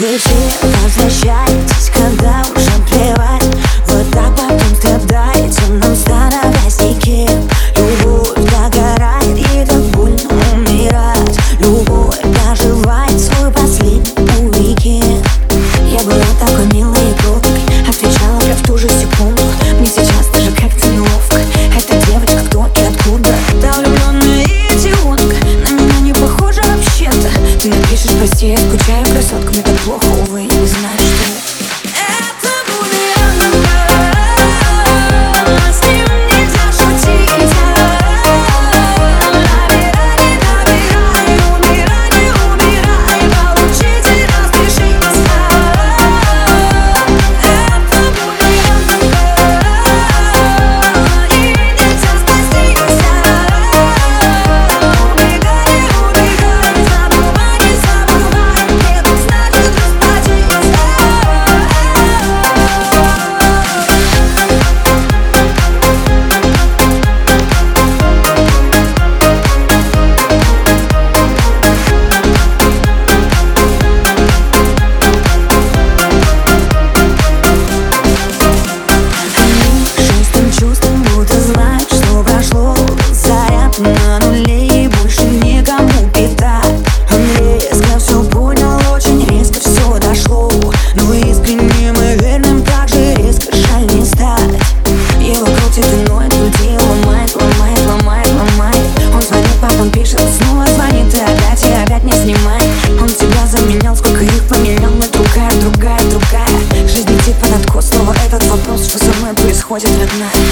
Вы все возвращаетесь, когда уже плевать. Вот так потом страдаете, нам становясь никем. Любовь догорает, и так больно умирать. Любовь доживает свой последний уикенд. Я была такой милой и кроткой, отвечала я в ту же секунду. Мне сейчас даже как-то неловко. Эта девочка кто и откуда? Это влюбленная идиотка, на меня не похожа вообще-то. Ты напишешь: прости, я скучаю, красотка, мне так плохо, увы, я не знаю, что. На нуле и больше никому питать. Он резко все понял, очень резко все дошло. Но искренним и верным так же резко жаль не стать. Его крутит и ноет, людей ломает, ломает, ломает, ломает. Он звонит, потом пишет, снова звонит и опять не снимает. Он тебя заменял, сколько их поменял, мы другая, другая, другая. Жизнь летит под откос, снова этот вопрос, что со мной происходит, родная.